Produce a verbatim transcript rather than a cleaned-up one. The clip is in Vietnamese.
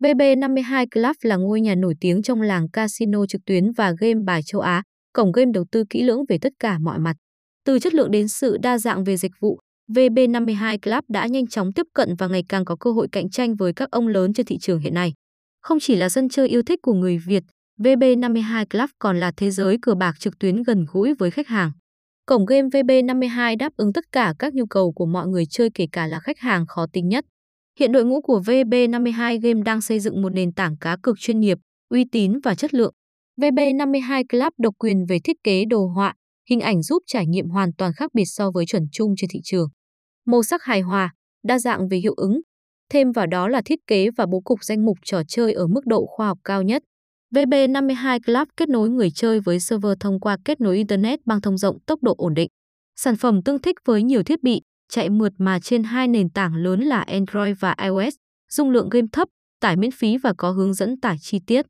vê bê năm mươi hai Club là ngôi nhà nổi tiếng trong làng casino trực tuyến và game bài châu Á, cổng game đầu tư kỹ lưỡng về tất cả mọi mặt. Từ chất lượng đến sự đa dạng về dịch vụ, vê bê năm mươi hai Club đã nhanh chóng tiếp cận và ngày càng có cơ hội cạnh tranh với các ông lớn trên thị trường hiện nay. Không chỉ là sân chơi yêu thích của người Việt, vê bê năm mươi hai Club còn là thế giới cờ bạc trực tuyến gần gũi với khách hàng. Cổng game vê bê năm mươi hai đáp ứng tất cả các nhu cầu của mọi người chơi, kể cả là khách hàng khó tính nhất. Hiện đội ngũ của vê bê năm mươi hai Game đang xây dựng một nền tảng cá cược chuyên nghiệp, uy tín và chất lượng. vê bê năm mươi hai Club độc quyền về thiết kế đồ họa, hình ảnh giúp trải nghiệm hoàn toàn khác biệt so với chuẩn chung trên thị trường. Màu sắc hài hòa, đa dạng về hiệu ứng. Thêm vào đó là thiết kế và bố cục danh mục trò chơi ở mức độ khoa học cao nhất. vê bê năm mươi hai Club kết nối người chơi với server thông qua kết nối Internet băng thông rộng, tốc độ ổn định. Sản phẩm tương thích với nhiều thiết bị, chạy mượt mà trên hai nền tảng lớn là Android và iOS, dung lượng game thấp, tải miễn phí và có hướng dẫn tải chi tiết.